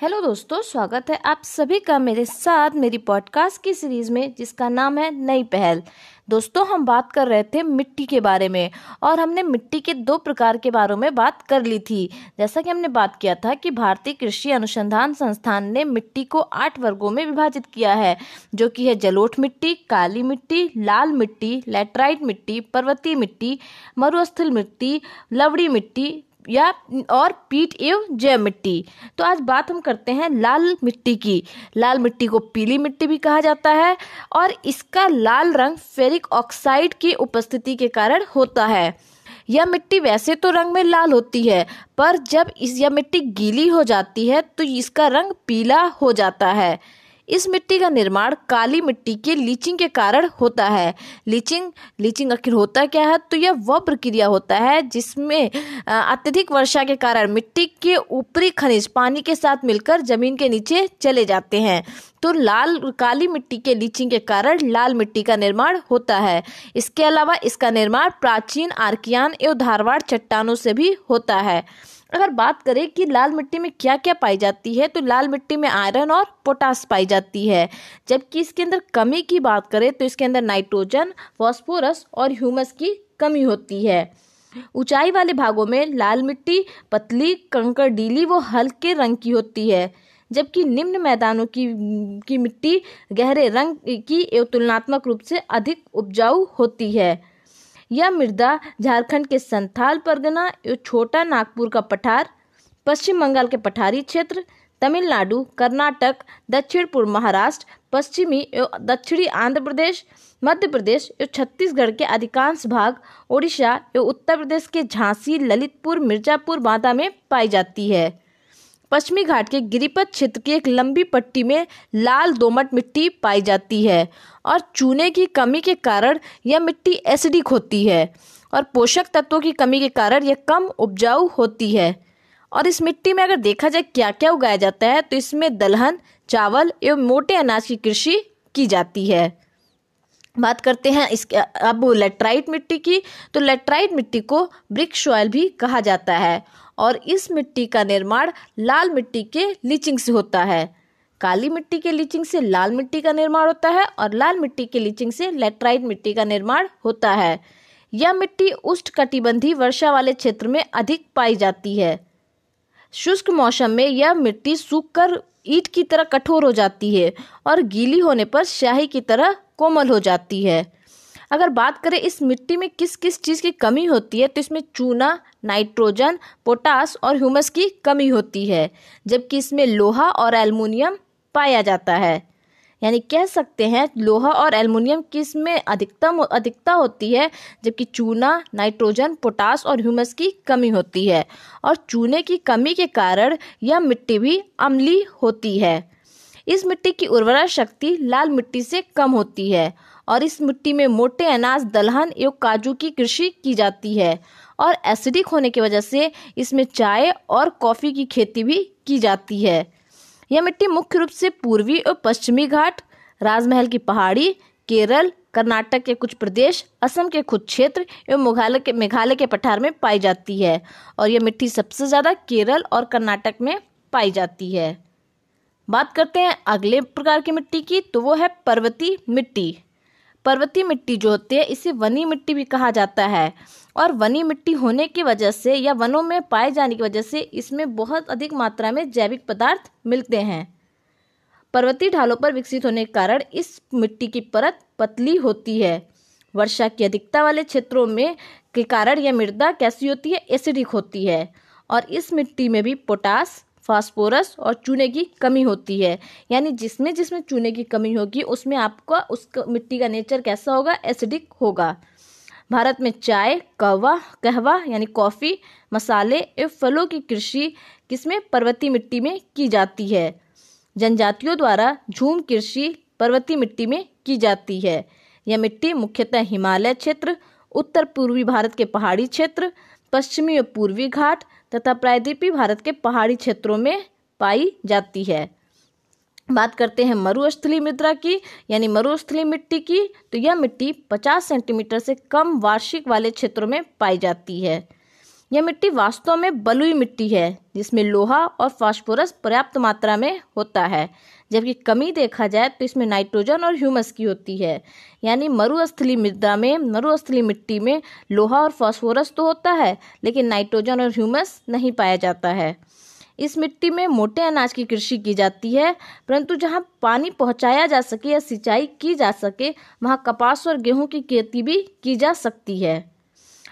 Hello दोस्तों, स्वागत है आप सभी का मेरे साथ मेरी पॉडकास्ट की सीरीज़ में जिसका नाम है नई पहल। दोस्तों, हम बात कर रहे थे मिट्टी के बारे में और हमने मिट्टी के दो प्रकार के बारे में बात कर ली थी। जैसा कि हमने बात किया था कि भारतीय कृषि अनुसंधान संस्थान ने मिट्टी को 8 वर्गों में विभाजित किया है, जो कि है जलोढ़ मिट्टी, काली मिट्टी, लाल मिट्टी, लैटराइट मिट्टी, पर्वतीय मिट्टी, मरुस्थल मिट्टी, लवड़ी मिट्टी या और पीट एवं जैव मिट्टी। तो आज बात हम करते हैं लाल मिट्टी की। लाल मिट्टी को पीली मिट्टी भी कहा जाता है और इसका लाल रंग फेरिक ऑक्साइड की उपस्थिति के कारण होता है। यह मिट्टी वैसे तो रंग में लाल होती है, पर जब यह मिट्टी गीली हो जाती है तो इसका रंग पीला हो जाता है। इस मिट्टी का निर्माण काली मिट्टी के लीचिंग के कारण होता है। लीचिंग आखिर होता क्या है? तो यह वह प्रक्रिया होता है जिसमें अत्यधिक वर्षा के कारण मिट्टी के ऊपरी खनिज पानी के साथ मिलकर जमीन के नीचे चले जाते हैं। तो काली मिट्टी के लीचिंग के कारण लाल मिट्टी का निर्माण होता है। इसके अलावा इसका निर्माण प्राचीन आर्कियन एवं धारवाड़ चट्टानों से भी होता है। अगर बात करें कि लाल मिट्टी में क्या क्या पाई जाती है, तो लाल मिट्टी में आयरन और पोटास पाई जाती है। जबकि इसके अंदर कमी की बात करें तो इसके अंदर नाइट्रोजन, फास्फोरस और ह्यूमस की कमी होती है। ऊंचाई वाले भागों में लाल मिट्टी पतली, कंकड़ीली व हल्के रंग की होती है, जबकि निम्न मैदानों की मिट्टी गहरे रंग की एवं तुलनात्मक रूप से अधिक उपजाऊ होती है। यह मृदा झारखंड के संथाल परगना एवं छोटा नागपुर का पठार, पश्चिम बंगाल के पठारी क्षेत्र, तमिलनाडु, कर्नाटक, दक्षिण पूर्व महाराष्ट्र, पश्चिमी एवं दक्षिणी आंध्र प्रदेश, मध्य प्रदेश एवं छत्तीसगढ़ के अधिकांश भाग, ओडिशा एवं उत्तर प्रदेश के झांसी, ललितपुर, मिर्जापुर, बांदा में पाई जाती है। पश्चिमी घाट के गिरिपथ क्षेत्र की एक लंबी पट्टी में लाल दोमट मिट्टी पाई जाती है और चूने की कमी के कारण यह मिट्टी एसिडिक होती है और पोषक तत्वों की कमी के कारण यह कम उपजाऊ होती है। और इस मिट्टी में अगर देखा जाए क्या क्या उगाया जाता है, तो इसमें दलहन, चावल एवं मोटे अनाज की कृषि की जाती है। बात करते हैं इसके अब लैटराइट मिट्टी की। तो लैटराइट मिट्टी को ब्रिक सॉइल भी कहा जाता है और इस मिट्टी का निर्माण लाल मिट्टी के लीचिंग से होता है। काली मिट्टी के लीचिंग से लाल मिट्टी का निर्माण होता है और लाल मिट्टी के लीचिंग से लैटराइट मिट्टी का निर्माण होता है। यह मिट्टी उष्णकटिबंधीय वर्षा वाले क्षेत्र में अधिक पाई जाती है। शुष्क मौसम में यह मिट्टी सूखकर ईंट की तरह कठोर हो जाती है और गीली होने पर स्याही की तरह कोमल हो जाती है। अगर बात करें इस मिट्टी में किस किस चीज़ की कमी होती है, तो इसमें चूना, नाइट्रोजन, पोटास और ह्यूमस की कमी होती है, जबकि इसमें लोहा और एल्युमिनियम पाया जाता है। यानी कह सकते हैं लोहा और एल्युमिनियम की इसमें अधिकता होती है, जबकि चूना, नाइट्रोजन, पोटास और ह्यूमस की कमी होती है। और चूने की कमी के कारण यह मिट्टी भी अम्लीय होती है। इस मिट्टी की उर्वरा शक्ति लाल मिट्टी से कम होती है और इस मिट्टी में मोटे अनाज, दलहन एवं काजू की कृषि की जाती है। और एसिडिक होने की वजह से इसमें चाय और कॉफ़ी की खेती भी की जाती है। यह मिट्टी मुख्य रूप से पूर्वी और पश्चिमी घाट, राजमहल की पहाड़ी, केरल, कर्नाटक के कुछ प्रदेश, असम के कुछ क्षेत्र एवं मेघालय के पठार में पाई जाती है। और यह मिट्टी सबसे ज़्यादा केरल और कर्नाटक में पाई जाती है। बात करते हैं अगले प्रकार की मिट्टी की, तो वो है पर्वतीय मिट्टी। पर्वतीय मिट्टी जो होती है इसे वनी मिट्टी भी कहा जाता है और वनी मिट्टी होने की वजह से या वनों में पाए जाने की वजह से इसमें बहुत अधिक मात्रा में जैविक पदार्थ मिलते हैं। पर्वतीय ढालों पर विकसित होने के कारण इस मिट्टी की परत पतली होती है। वर्षा की अधिकता वाले क्षेत्रों में के कारण यह मृदा कैसी होती है? एसिडिक होती है। और इस मिट्टी में भी पोटास, फास्फोरस और चूने की कमी होती है। यानी जिसमें जिसमें चूने की कमी होगी उसमें आपका उस मिट्टी का नेचर कैसा होगा? एसिडिक होगा। भारत में चाय, कहवा यानी कॉफ़ी, मसाले एवं फलों की कृषि किसमें? पर्वतीय मिट्टी में की जाती है। जनजातियों द्वारा झूम कृषि पर्वतीय मिट्टी में की जाती है। यह मिट्टी मुख्यतः हिमालय क्षेत्र, उत्तर पूर्वी भारत के पहाड़ी क्षेत्र, पश्चिमी और पूर्वी घाट तथा प्रायद्वीपीय भारत के पहाड़ी क्षेत्रों में पाई जाती है। बात करते हैं मरुस्थलीय मृदा की, यानी मरुस्थलीय मिट्टी की। तो यह मिट्टी 50 सेंटीमीटर से कम वार्षिक वाले क्षेत्रों में पाई जाती है। यह मिट्टी वास्तव में बलुई मिट्टी है जिसमें लोहा और फास्फोरस पर्याप्त मात्रा में होता है, जबकि कमी देखा जाए तो इसमें नाइट्रोजन और ह्यूमस की होती है। यानी मरुस्थलीय मिट्टी में लोहा और फास्फोरस तो होता है लेकिन नाइट्रोजन और ह्यूमस नहीं पाया जाता है। इस मिट्टी में मोटे अनाज की कृषि की जाती है, परंतु जहां पानी पहुंचाया जा सके या सिंचाई की जा सके वहां कपास और गेहूं की खेती भी की जा सकती है।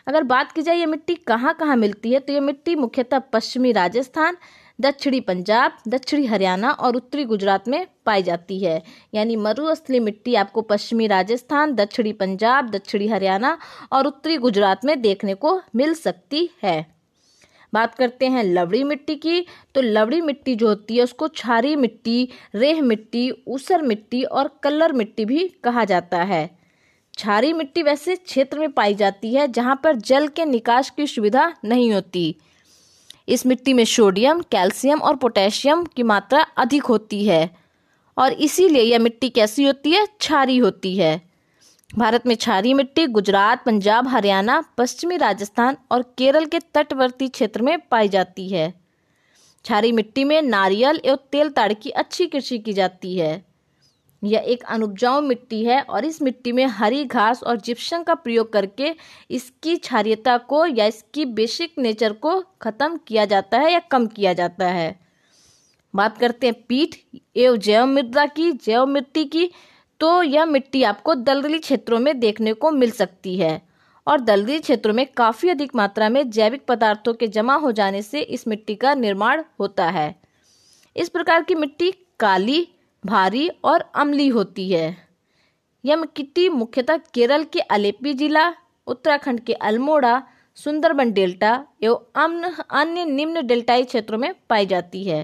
अगर बात की जाए ये मिट्टी कहां कहां मिलती है तो ये मिट्टी मुख्यतः पश्चिमी राजस्थान, दक्षिणी पंजाब, दक्षिणी हरियाणा और उत्तरी गुजरात में पाई जाती है। यानी मरुस्थलीय मिट्टी आपको पश्चिमी राजस्थान, दक्षिणी पंजाब, दक्षिणी हरियाणा और उत्तरी गुजरात में देखने को मिल सकती है। बात करते हैं लवड़ी मिट्टी की, तो लवड़ी मिट्टी जो होती है उसको क्षारी मिट्टी, रेह मिट्टी, ऊसर मिट्टी और कल्लर मिट्टी भी कहा जाता है। क्षारी मिट्टी वैसे क्षेत्र में पाई जाती है जहाँ पर जल के निकास की सुविधा नहीं होती। इस मिट्टी में सोडियम, कैल्शियम और पोटेशियम की मात्रा अधिक होती है और इसीलिए यह मिट्टी कैसी होती है, क्षारी होती है। भारत में क्षारीय मिट्टी गुजरात, पंजाब, हरियाणा, पश्चिमी राजस्थान और केरल के तटवर्ती क्षेत्र में पाई जाती है। क्षारीय मिट्टी में नारियल एवं तेलताड़ की अच्छी कृषि की जाती है। यह एक अनुपजाऊ मिट्टी है और इस मिट्टी में हरी घास और जिप्सम का प्रयोग करके इसकी क्षारीयता को या इसकी बेसिक नेचर को खत्म किया जाता है या कम किया जाता है। बात करते हैं पीट एवं जैव मृदा की, जैव मिट्टी की, तो यह मिट्टी आपको दलदली क्षेत्रों में देखने को मिल सकती है और दलदली क्षेत्रों में काफ़ी अधिक मात्रा में जैविक पदार्थों के जमा हो जाने से इस मिट्टी का निर्माण होता है। इस प्रकार की मिट्टी काली, भारी और अम्लीय होती है। यह मिट्टी मुख्यतः केरल के अलेप्पी जिला, उत्तराखंड के अल्मोड़ा, सुन्दरबन डेल्टा एवं अन्य निम्न डेल्टाई क्षेत्रों में पाई जाती है।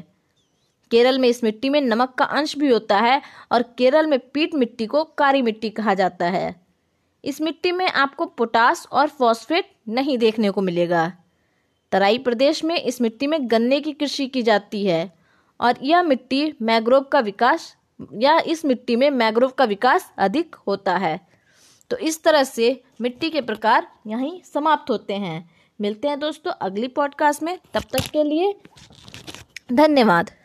केरल में इस मिट्टी में नमक का अंश भी होता है और केरल में पीट मिट्टी को कारी मिट्टी कहा जाता है। इस मिट्टी में आपको पोटास और फॉस्फेट नहीं देखने को मिलेगा। तराई प्रदेश में इस मिट्टी में गन्ने की कृषि की जाती है और यह मिट्टी मैंग्रोव का विकास या इस मिट्टी में मैंग्रोव का विकास अधिक होता है। तो इस तरह से मिट्टी के प्रकार यहीं समाप्त होते हैं। मिलते हैं दोस्तों अगली पॉडकास्ट में, तब तक के लिए धन्यवाद।